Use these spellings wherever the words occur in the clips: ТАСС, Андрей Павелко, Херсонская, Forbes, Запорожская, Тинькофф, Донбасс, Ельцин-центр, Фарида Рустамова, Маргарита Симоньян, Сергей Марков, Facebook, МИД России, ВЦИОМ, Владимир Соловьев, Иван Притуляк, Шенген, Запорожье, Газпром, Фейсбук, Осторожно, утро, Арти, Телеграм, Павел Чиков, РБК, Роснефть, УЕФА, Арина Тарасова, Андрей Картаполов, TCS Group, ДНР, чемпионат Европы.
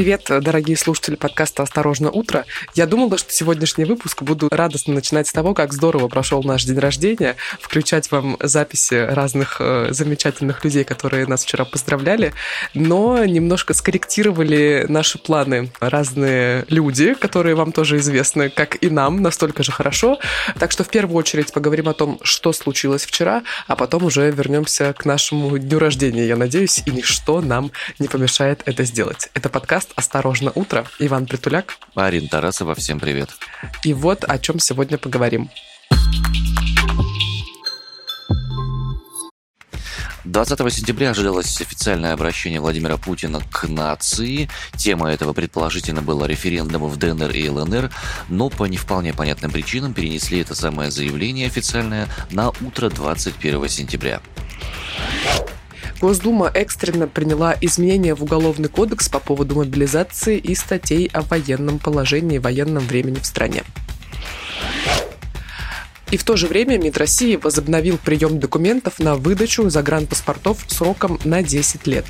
Привет, дорогие слушатели подкаста «Осторожно, утро». Я думала, что сегодняшний выпуск буду радостно начинать с того, как здорово прошел наш день рождения, включать вам записи разных замечательных людей, которые нас вчера поздравляли, но немножко скорректировали наши планы разные люди, которые вам тоже известны, как и нам, настолько же хорошо. Так что в первую очередь поговорим о том, что случилось вчера, а потом уже вернемся к нашему дню рождения, я надеюсь, и ничто нам не помешает это сделать. Это подкаст «Осторожно, утро». Иван Притуляк. Арина Тарасова, всем привет. И вот о чем сегодня поговорим. 20 сентября ожидалось официальное обращение Владимира Путина к нации. Тема этого предположительно была референдумы в ДНР и ЛНР, но по не вполне понятным причинам перенесли это самое заявление официальное на утро 21 сентября. Госдума экстренно приняла изменения в Уголовный кодекс по поводу мобилизации и статей о военном положении и военном времени в стране. И в то же время МИД России возобновил прием документов на выдачу загранпаспортов сроком на 10 лет.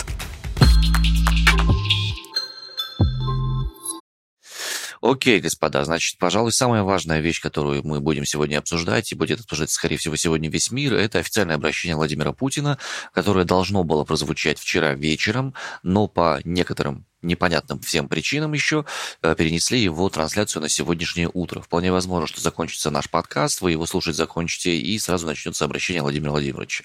Окей, господа, значит, пожалуй, самая важная вещь, которую мы будем сегодня обсуждать, и будет обсуждать, скорее всего, сегодня весь мир, это официальное обращение Владимира Путина, которое должно было прозвучать вчера вечером, но по некоторым непонятным всем причинам еще перенесли его трансляцию на сегодняшнее утро. Вполне возможно, что закончится наш подкаст, вы его слушать закончите, и сразу начнется обращение Владимира Владимировича.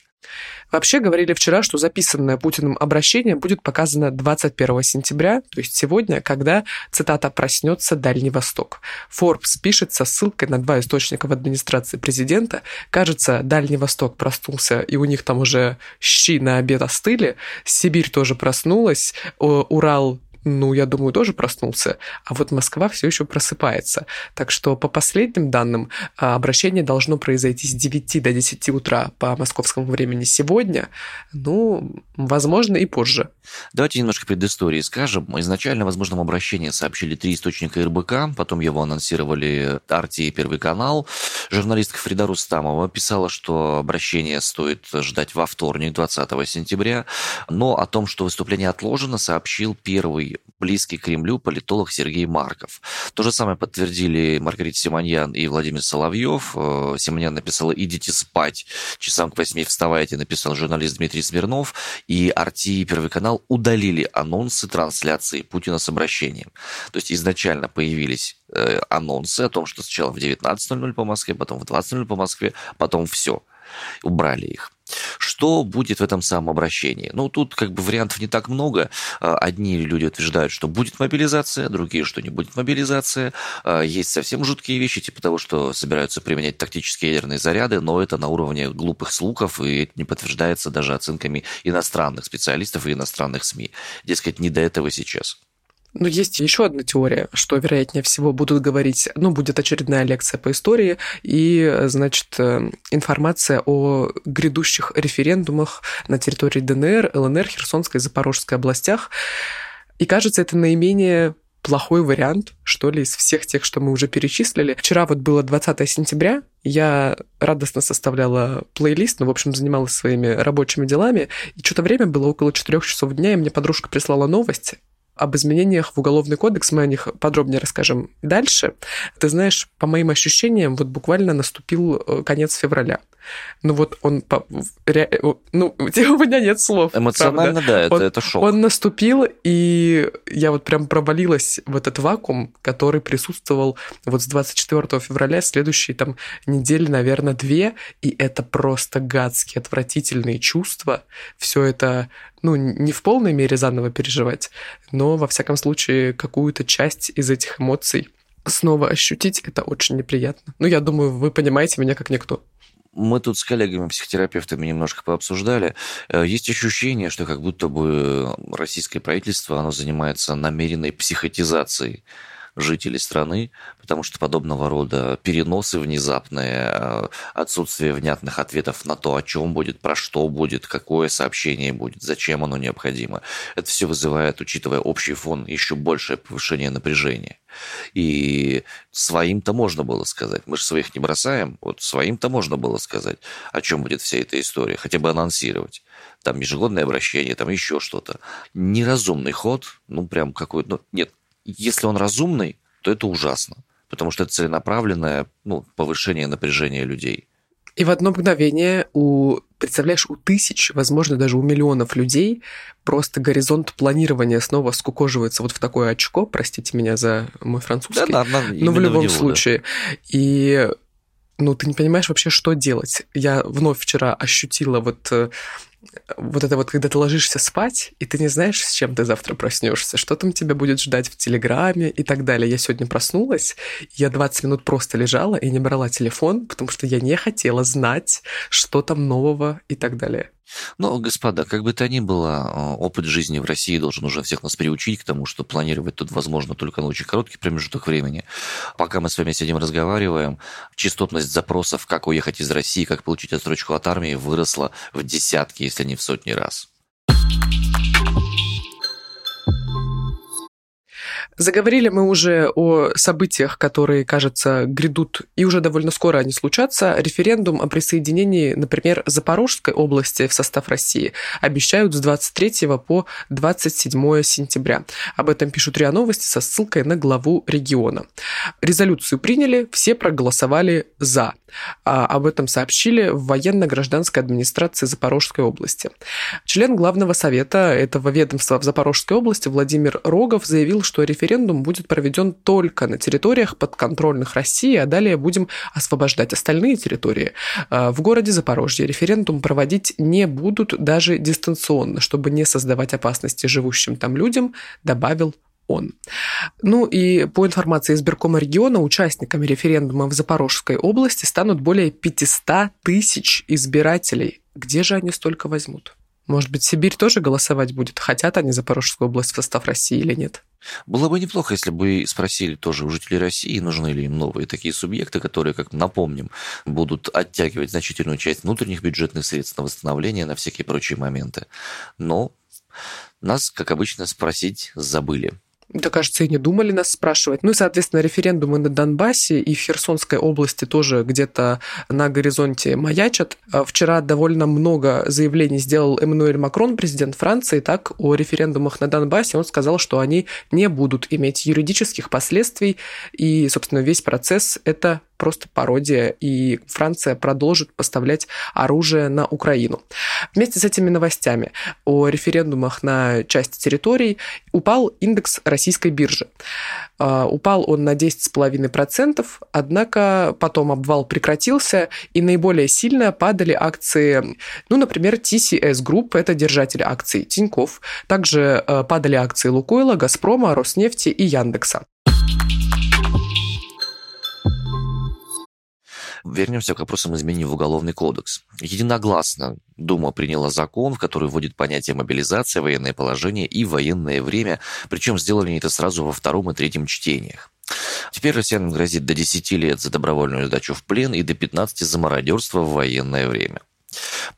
Вообще говорили вчера, что записанное Путиным обращение будет показано 21 сентября, то есть сегодня, когда, цитата, «проснется Дальний Восток». Forbes пишет со ссылкой на два источника в администрации президента. Кажется, Дальний Восток проснулся, и у них там уже щи на обед остыли. Сибирь тоже проснулась, Урал, я думаю, тоже проснулся, а вот Москва все еще просыпается. Так что, по последним данным, обращение должно произойти с 9 до 10 утра по московскому времени сегодня, возможно, и позже. Давайте немножко предыстории скажем. Изначально о возможном обращении сообщили три источника РБК, потом его анонсировали «Арти» и «Первый канал». Журналистка Фарида Рустамова писала, что обращение стоит ждать во вторник, 20 сентября, но о том, что выступление отложено, сообщил первый близкий к Кремлю политолог Сергей Марков. То же самое подтвердили Маргарита Симоньян и Владимир Соловьев. Симоньян написала «Идите спать, часам к 8 вставайте», написал журналист Дмитрий Смирнов. И «Арти» и «Первый канал» удалили анонсы трансляции Путина с обращением. То есть изначально появились анонсы о том, что сначала в 19:00 по Москве, потом в 20:00 по Москве, потом все. Убрали их. Что будет в этом самом обращении? Тут вариантов не так много. Одни люди утверждают, что будет мобилизация, другие, что не будет мобилизация. Есть совсем жуткие вещи, типа того, что собираются применять тактические ядерные заряды, но это на уровне глупых слухов, и это не подтверждается даже оценками иностранных специалистов и иностранных СМИ. Дескать, не до этого сейчас. Есть еще одна теория, что, вероятнее всего, будут говорить, будет очередная лекция по истории, и, значит, информация о грядущих референдумах на территории ДНР, ЛНР, Херсонской и Запорожской областях. И, кажется, это наименее плохой вариант, что ли, из всех тех, что мы уже перечислили. Вчера было 20 сентября, я радостно составляла плейлист, занималась своими рабочими делами, и что-то время было около 4 часов дня, и мне подружка прислала новости об изменениях в Уголовный кодекс, мы о них подробнее расскажем дальше. Ты знаешь, по моим ощущениям, буквально наступил конец февраля. У меня нет слов. Эмоционально, правда. Да, это шок. Он наступил, и я прям провалилась в этот вакуум, который присутствовал с 24 февраля, следующие недели, наверное, 2, и это просто гадские, отвратительные чувства. Все это, не в полной мере заново переживать, но, во всяком случае, какую-то часть из этих эмоций снова ощутить, это очень неприятно. Я думаю, вы понимаете меня как никто. Мы тут с коллегами-психотерапевтами немножко пообсуждали. Есть ощущение, что как будто бы российское правительство, оно занимается намеренной психотизацией жителей страны, потому что подобного рода переносы внезапные, отсутствие внятных ответов на то, о чем будет, про что будет, какое сообщение будет, зачем оно необходимо. Это все вызывает, учитывая общий фон, еще большее повышение напряжения. И своим-то можно было сказать. Мы же своих не бросаем. Вот своим-то можно было сказать, о чем будет вся эта история. Хотя бы анонсировать. Там ежегодное обращение, там еще что-то. Неразумный ход, ну, прям какой-то... Ну, нет, если он разумный, то это ужасно. Потому что это целенаправленное повышение напряжения людей. И в одно мгновение представляешь, у тысяч, возможно, даже у миллионов людей просто горизонт планирования снова скукоживается вот в такое очко, простите меня за мой французский, но в любом случае. Да. И ты не понимаешь вообще, что делать. Я вновь вчера ощутила вот это вот, когда ты ложишься спать, и ты не знаешь, с чем ты завтра проснешься, что там тебя будет ждать в Телеграме и так далее. Я сегодня проснулась, я 20 минут просто лежала и не брала телефон, потому что я не хотела знать, что там нового и так далее. Но, господа, как бы то ни было, опыт жизни в России должен уже всех нас приучить к тому, что планировать тут возможно только на очень короткий промежуток времени. Пока мы с вами сидим разговариваем, частотность запросов, как уехать из России, как получить отсрочку от армии, выросла в десятки, если не в сотни раз. Заговорили мы уже о событиях, которые, кажется, грядут, и уже довольно скоро они случатся. Референдум о присоединении, например, Запорожской области в состав России обещают с 23 по 27 сентября. Об этом пишут РИА Новости со ссылкой на главу региона. Резолюцию приняли, все проголосовали «за». Об этом сообщили в военно-гражданской администрации Запорожской области. Член главного совета этого ведомства в Запорожской области Владимир Рогов заявил, что референдум будет проведен только на территориях подконтрольных России, а далее будем освобождать остальные территории. В городе Запорожье референдум проводить не будут даже дистанционно, чтобы не создавать опасности живущим там людям, добавил он. И по информации избиркома региона, участниками референдума в Запорожской области станут более 500 тысяч избирателей. Где же они столько возьмут? Может быть, Сибирь тоже голосовать будет? Хотят они Запорожскую область в состав России или нет? Было бы неплохо, если бы спросили тоже у жителей России, нужны ли им новые такие субъекты, которые, как напомним, будут оттягивать значительную часть внутренних бюджетных средств на восстановление, на всякие прочие моменты. Но нас, как обычно, спросить забыли. Да, кажется, и не думали нас спрашивать. Соответственно, референдумы на Донбассе и в Херсонской области тоже где-то на горизонте маячат. Вчера довольно много заявлений сделал Эммануэль Макрон, президент Франции. Так, о референдумах на Донбассе он сказал, что они не будут иметь юридических последствий. И, собственно, весь процесс – это просто пародия, и Франция продолжит поставлять оружие на Украину. Вместе с этими новостями о референдумах на части территорий упал индекс российской биржи. Упал он на 10,5%, однако потом обвал прекратился, и наиболее сильно падали акции, например, TCS Group, это держатели акций Тинькофф, также падали акции Лукойла, Газпрома, Роснефти и Яндекса. Вернемся к вопросам изменений в Уголовный кодекс. Единогласно Дума приняла закон, в который вводит понятие мобилизация, военное положение и военное время, причем сделали они это сразу во втором и третьем чтениях. Теперь россиянам грозит до 10 лет за добровольную сдачу в плен и до 15 за мародерство в военное время.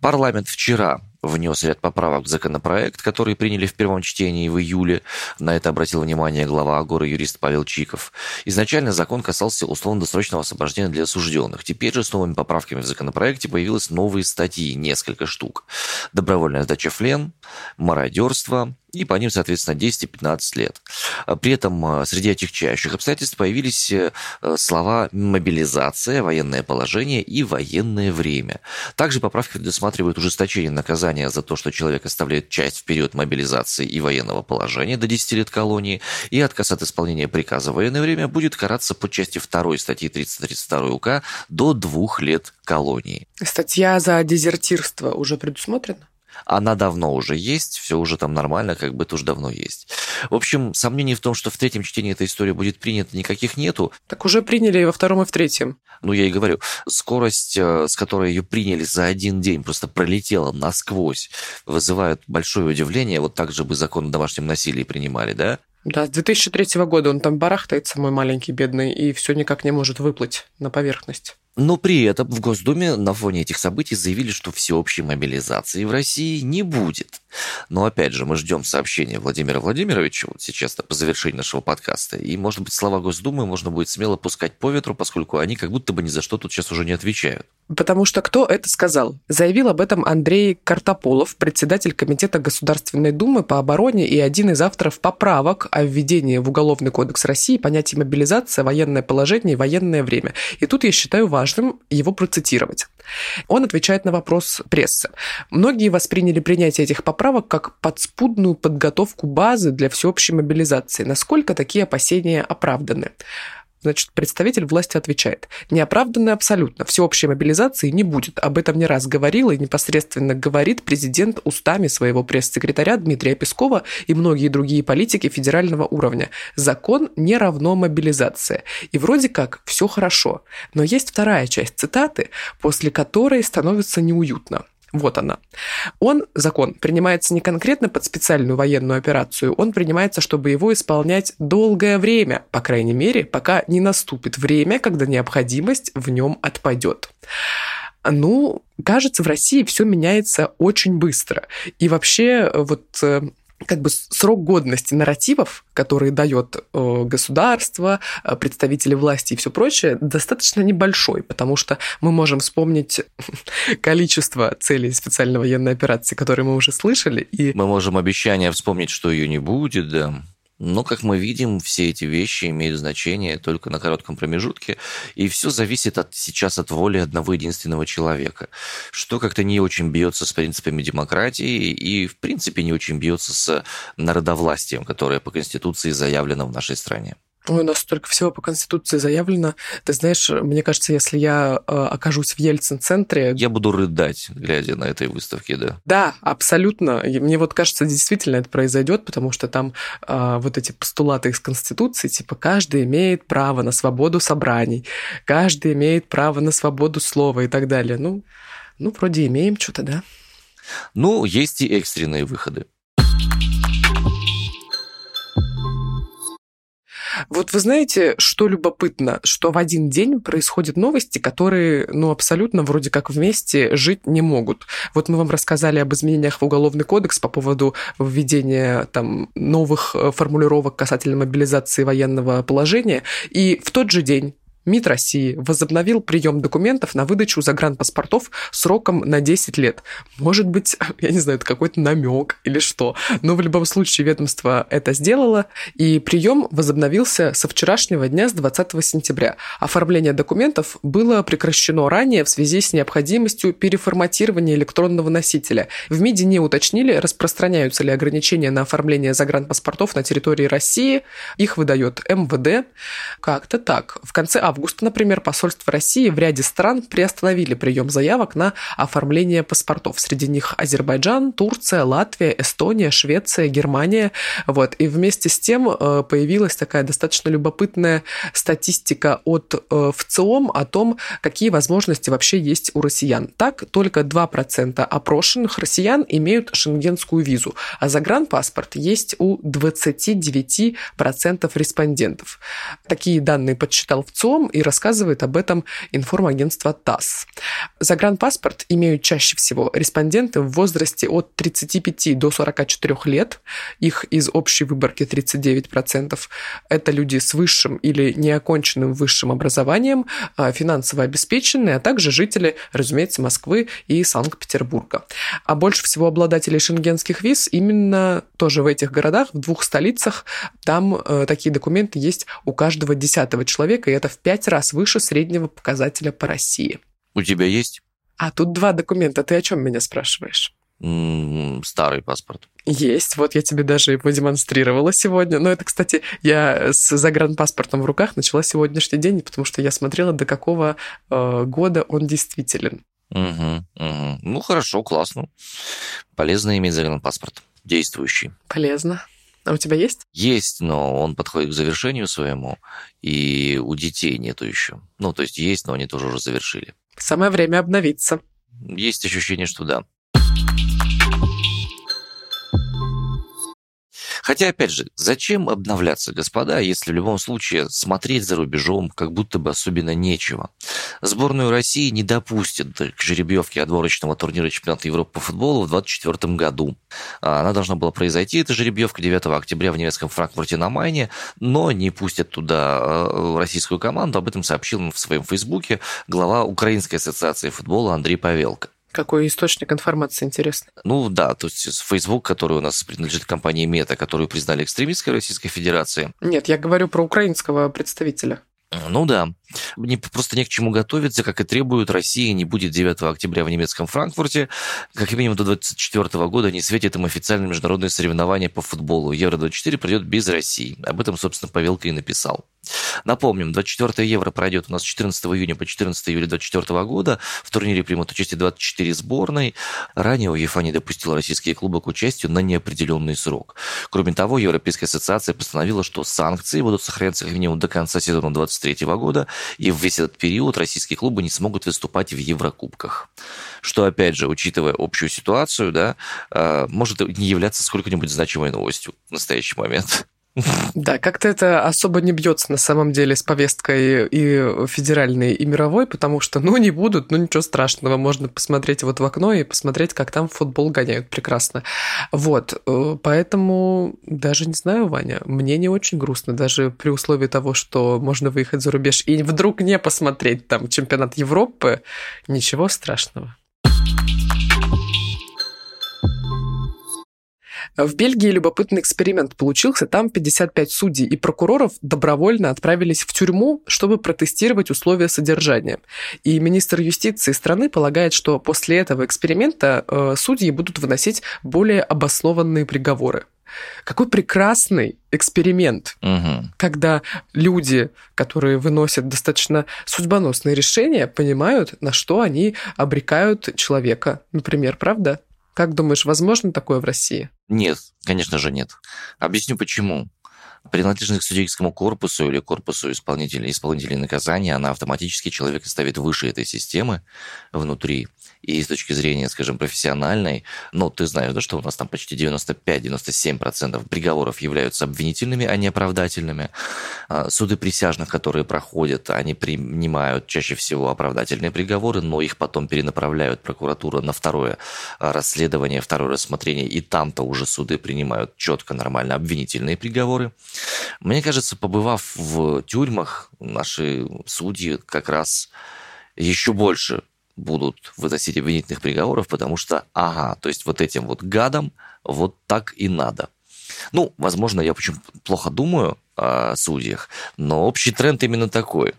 Парламент вчера внес ряд поправок в законопроект, который приняли в первом чтении в июле. На это обратил внимание глава Агоры, юрист Павел Чиков. Изначально закон касался условно-досрочного освобождения для осужденных. Теперь же с новыми поправками в законопроекте появились новые статьи, несколько штук. Добровольная сдача в плен, мародерство и по ним, соответственно, 10 и 15 лет. При этом среди отягчающих обстоятельств появились слова «мобилизация», «военное положение» и «военное время». Также поправки предусматривают ужесточение наказания за то, что человек оставляет часть в период мобилизации и военного положения до 10 лет колонии, и отказ от исполнения приказа в военное время будет караться по части 2 статьи 332 УК до 2 лет колонии. Статья за дезертирство уже предусмотрена? Она давно уже есть, все уже там нормально, как бы это уже давно есть. В общем, сомнений в том, что в третьем чтении эта история будет принята, никаких нету. Так уже приняли и во втором, и в третьем. Я и говорю, скорость, с которой ее приняли за один день, просто пролетела насквозь, вызывает большое удивление. Вот так же бы закон о домашнем насилии принимали, да? Да, с 2003 года он там барахтается, мой маленький бедный, и все никак не может выплыть на поверхность. Но при этом в Госдуме на фоне этих событий заявили, что всеобщей мобилизации в России не будет. Но опять же, мы ждем сообщения Владимира Владимировича вот сейчас по завершении нашего подкаста. И, может быть, слова Госдумы можно будет смело пускать по ветру, поскольку они как будто бы ни за что тут сейчас уже не отвечают. Потому что кто это сказал? Заявил об этом Андрей Картаполов, председатель Комитета Государственной Думы по обороне и один из авторов поправок о введении в Уголовный кодекс России понятий мобилизация, военное положение и военное время. И тут я считаю важным его процитировать. Он отвечает на вопрос прессы. Многие восприняли принятие этих поправок как подспудную подготовку базы для всеобщей мобилизации. Насколько такие опасения оправданы? Значит, представитель власти отвечает. Неоправданно абсолютно. Всеобщей мобилизации не будет. Об этом не раз говорил и непосредственно говорит президент устами своего пресс-секретаря Дмитрия Пескова и многие другие политики федерального уровня. Закон не равно мобилизация. И вроде как все хорошо. Но есть вторая часть цитаты, после которой становится неуютно. Вот она. Закон принимается не конкретно под специальную военную операцию, он принимается, чтобы его исполнять долгое время, по крайней мере, пока не наступит время, когда необходимость в нем отпадет. Ну, кажется, в России все меняется очень быстро. И вообще, как бы срок годности нарративов, которые дает государство, представители власти и все прочее, достаточно небольшой, потому что мы можем вспомнить количество целей специальной военной операции, которые мы уже слышали. И... мы можем обещание вспомнить, что ее не будет, да. Но, как мы видим, все эти вещи имеют значение только на коротком промежутке, и все зависит сейчас от воли одного единственного человека, что как-то не очень бьется с принципами демократии и, в принципе, не очень бьется с народовластием, которое по Конституции заявлено в нашей стране. Ой, у нас столько всего по Конституции заявлено. Ты знаешь, мне кажется, если я окажусь в Ельцин-центре... я буду рыдать, глядя на этой выставке, да. Да, абсолютно. Мне кажется, действительно это произойдет, потому что там эти постулаты из Конституции, типа каждый имеет право на свободу собраний, каждый имеет право на свободу слова и так далее. Ну вроде имеем что-то, да? Ну, есть и экстренные выходы. Вот вы знаете, что любопытно, что в один день происходят новости, которые, абсолютно вроде как вместе жить не могут. Вот мы вам рассказали об изменениях в Уголовный кодекс по поводу введения новых формулировок касательно мобилизации военного положения, и в тот же день МИД России возобновил прием документов на выдачу загранпаспортов сроком на 10 лет. Может быть, я не знаю, это какой-то намек или что. Но в любом случае ведомство это сделало, и прием возобновился со вчерашнего дня, с 20 сентября. Оформление документов было прекращено ранее в связи с необходимостью переформатирования электронного носителя. В МИДе не уточнили, распространяются ли ограничения на оформление загранпаспортов на территории России. Их выдает МВД. Как-то так. В конце августа, например, посольство России в ряде стран приостановили прием заявок на оформление паспортов. Среди них Азербайджан, Турция, Латвия, Эстония, Швеция, Германия. И вместе с тем появилась такая достаточно любопытная статистика от ВЦИОМ о том, какие возможности вообще есть у россиян. Так, только 2% опрошенных россиян имеют шенгенскую визу, а загранпаспорт есть у 29% респондентов. Такие данные подсчитал ВЦИОМ, и рассказывает об этом информагентство ТАСС. Загранпаспорт имеют чаще всего респонденты в возрасте от 35 до 44 лет. Их из общей выборки 39%. Это люди с высшим или неоконченным высшим образованием, финансово обеспеченные, а также жители, разумеется, Москвы и Санкт-Петербурга. А больше всего обладателей шенгенских виз именно тоже в этих городах, в двух столицах. Там такие документы есть у каждого 10-го человека, и это в 5 раз выше среднего показателя по России. У тебя есть? А тут 2 документа. Ты о чем меня спрашиваешь? Старый паспорт. Есть. Вот я тебе даже его демонстрировала сегодня. Но это, кстати, я с загранпаспортом в руках начала сегодняшний день, потому что я смотрела, до какого года он действителен. Угу. Ну, хорошо, классно. Полезно иметь загранпаспорт. Действующий. Полезно. А у тебя есть? Есть, но он подходит к завершению своему, и у детей нету еще. То есть есть, но они тоже уже завершили. Самое время обновиться. Есть ощущение, что да. Хотя, опять же, зачем обновляться, господа, если в любом случае смотреть за рубежом как будто бы особенно нечего? Сборную России не допустят к жеребьевке отборочного турнира чемпионата Европы по футболу в 2024 году. Она должна была произойти, эта жеребьевка, 9 октября в немецком Франкфурте на Майне, но не пустят туда российскую команду. Об этом сообщил в своем Фейсбуке глава Украинской ассоциации футбола Андрей Павелко. Какой источник информации, интересно. Ну да, то есть Facebook, который у нас принадлежит компании Мета, которую признали экстремистской Российской Федерации. Нет, я говорю про украинского представителя. Ну да, просто не к чему готовиться, как и требуют. Россия не будет 9 октября в немецком Франкфурте. Как минимум до 2024 года не светит им официальное международное соревнование по футболу. Евро-24 пройдет без России. Об этом, собственно, Павелко и написал. Напомним, 24-е Евро пройдет у нас 14 июня по 14 июля 2024 года. В турнире примут участие 24 сборной. Ранее УЕФА не допустила российские клубы к участию на неопределенный срок. Кроме того, Европейская ассоциация постановила, что санкции будут сохраняться как минимум до конца сезона 2023 года, и весь этот период российские клубы не смогут выступать в Еврокубках. Что, опять же, учитывая общую ситуацию, да, может не являться сколько-нибудь значимой новостью в настоящий момент. Да, как-то это особо не бьется на самом деле с повесткой и федеральной, и мировой, потому что, не будут, ничего страшного, можно посмотреть вот в окно и посмотреть, как там футбол гоняют прекрасно. Вот, поэтому даже не знаю, Ваня, мне не очень грустно, даже при условии того, что можно выехать за рубеж и вдруг не посмотреть там чемпионат Европы, ничего страшного. В Бельгии любопытный эксперимент получился. Там 55 судей и прокуроров добровольно отправились в тюрьму, чтобы протестировать условия содержания. И министр юстиции страны полагает, что после этого эксперимента судьи будут выносить более обоснованные приговоры. Какой прекрасный эксперимент, когда люди, которые выносят достаточно судьбоносные решения, понимают, на что они обрекают человека, например, правда? Как думаешь, возможно такое в России? Нет, конечно же нет. Объясню почему. Принадлежность к судейскому корпусу или корпусу исполнителей наказания, она автоматически человека ставит выше этой системы внутри. И с точки зрения, скажем, профессиональной, ты знаешь, да, что у нас там почти 95-97% приговоров являются обвинительными, а не оправдательными. Суды присяжных, которые проходят, они принимают чаще всего оправдательные приговоры, но их потом перенаправляют прокуратура на второе расследование, второе рассмотрение, и там-то уже суды принимают четко, нормально обвинительные приговоры. Мне кажется, побывав в тюрьмах, наши судьи как раз еще больше будут выносить обвинительных приговоров, потому что, то есть вот этим вот гадам вот так и надо. Возможно, я почему плохо думаю о судьях, но общий тренд именно такой.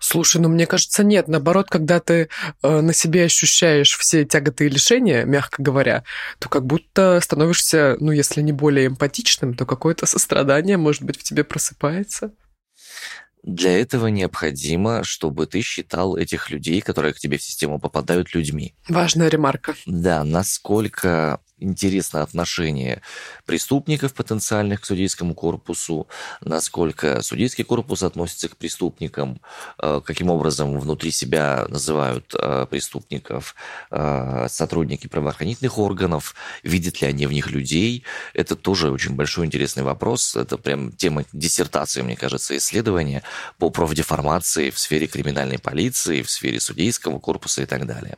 Слушай, мне кажется, нет. Наоборот, когда ты на себе ощущаешь все тяготы и лишения, мягко говоря, то как будто становишься, если не более эмпатичным, то какое-то сострадание, может быть, в тебе просыпается. Для этого необходимо, чтобы ты считал этих людей, которые к тебе в систему попадают, людьми. Важная ремарка. Да, насколько интересно отношение преступников потенциальных к судейскому корпусу, насколько судейский корпус относится к преступникам, каким образом внутри себя называют преступников сотрудники правоохранительных органов, видят ли они в них людей. Это тоже очень большой интересный вопрос. Это прям тема диссертации, мне кажется, исследования по профдеформации в сфере криминальной полиции, в сфере судейского корпуса и так далее.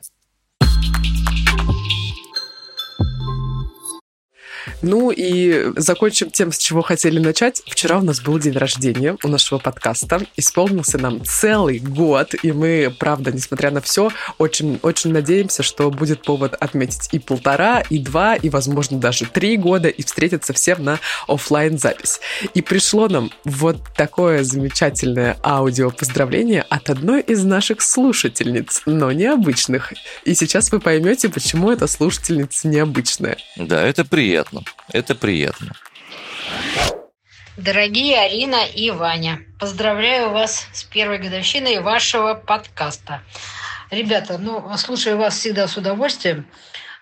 И закончим тем, с чего хотели начать. Вчера у нас был день рождения у нашего подкаста. Исполнился нам целый год, и мы, правда, несмотря на все, очень-очень надеемся, что будет повод отметить и 1,5, и 2, и, возможно, даже 3 года, и встретиться всем на офлайн-запись. И пришло нам вот такое замечательное аудиопоздравление от одной из наших слушательниц, но необычных. И сейчас вы поймете, почему эта слушательница необычная. Да, это приятно. Это приятно. Дорогие Арина и Ваня, поздравляю вас с первой годовщиной вашего подкаста. Ребята, слушаю вас всегда с удовольствием.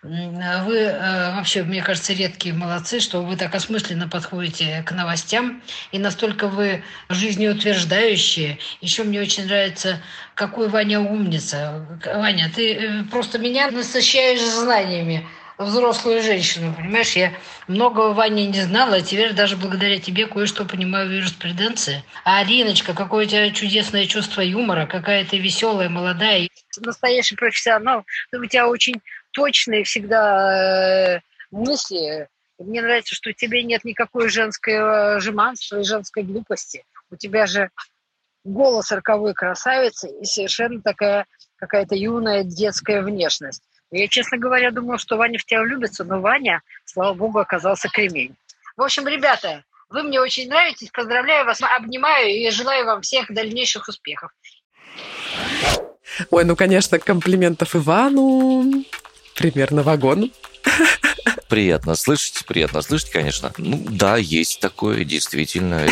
Вы вообще, мне кажется, редкие молодцы, что вы так осмысленно подходите к новостям. И настолько вы жизнеутверждающие. Еще мне очень нравится, какой Ваня умница. Ваня, ты просто меня насыщаешь знаниями. взрослую женщину, понимаешь? Я многого, Ваня, не знала, а теперь даже благодаря тебе кое-что понимаю в юриспруденции. А Ариночка, какое у тебя чудесное чувство юмора, какая ты веселая, молодая. Настоящий профессионал. У тебя очень точные всегда мысли. Мне нравится, что у тебя нет никакой женского жеманства и женской глупости. У тебя же голос роковой красавицы и совершенно такая какая-то юная детская внешность. Я, честно говоря, думала, что Ваня в тебя влюбится, но Ваня, слава богу, оказался кремень. В общем, ребята, вы мне очень нравитесь, поздравляю вас, обнимаю и желаю вам всех дальнейших успехов. Ой, ну, конечно, комплиментов Ивану примерно вагон. Приятно слышать, конечно. Ну, да, есть такое, действительно,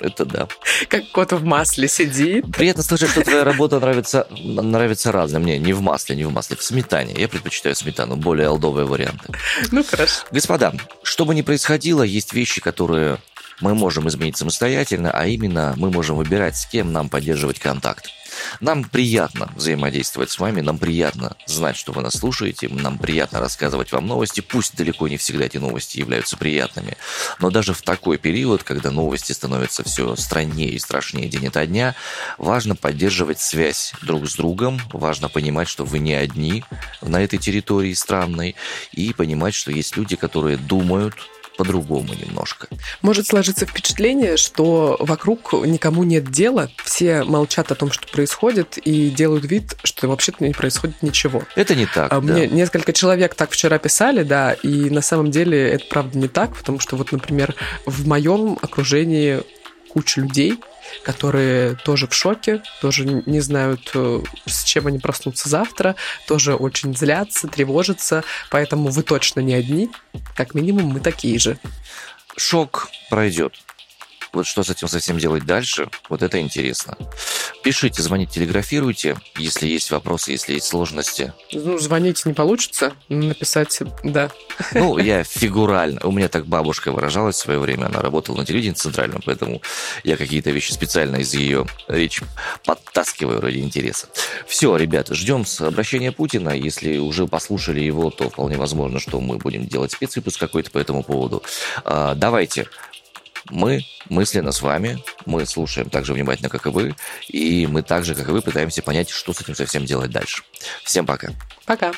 это да. Как кот в масле сидит. Приятно слышать, что твоя работа нравится разным. Не в масле, в сметане. Я предпочитаю сметану, более олдовые варианты. Ну, хорошо. Господа, что бы ни происходило, есть вещи, которые мы можем изменить самостоятельно, а именно мы можем выбирать, с кем нам поддерживать контакт. Нам приятно взаимодействовать с вами, нам приятно знать, что вы нас слушаете, нам приятно рассказывать вам новости, пусть далеко не всегда эти новости являются приятными, но даже в такой период, когда новости становятся все страннее и страшнее день ото дня, важно поддерживать связь друг с другом, важно понимать, что вы не одни на этой территории странной, и понимать, что есть люди, которые думают по-другому немножко. Может сложиться впечатление, что вокруг никому нет дела, все молчат о том, что происходит, и делают вид, что вообще-то не происходит ничего. Это не так, да. Мне несколько человек так вчера писали, да, и на самом деле это правда не так, потому что вот, например, в моем окружении куча людей, которые тоже в шоке, тоже не знают, с чем они проснутся завтра, тоже очень злятся, тревожатся, поэтому вы точно не одни, как минимум мы такие же. Шок пройдет. Вот что с этим совсем делать дальше, вот это интересно. Пишите, звоните, телеграфируйте, если есть вопросы, если есть сложности. Ну, звонить не получится, написать, да. Ну, я фигурально. У меня так бабушка выражалась в свое время, она работала на телевидении центральном, поэтому я какие-то вещи специально из ее речи подтаскиваю ради интереса. Все, ребята, ждем обращения Путина. Если уже послушали его, то вполне возможно, что мы будем делать спецвыпуск какой-то по этому поводу. Давайте. Мы мысленно с вами, мы слушаем так же внимательно, как и вы, и мы так же, как и вы, пытаемся понять, что с этим совсем делать дальше. Всем пока. Пока.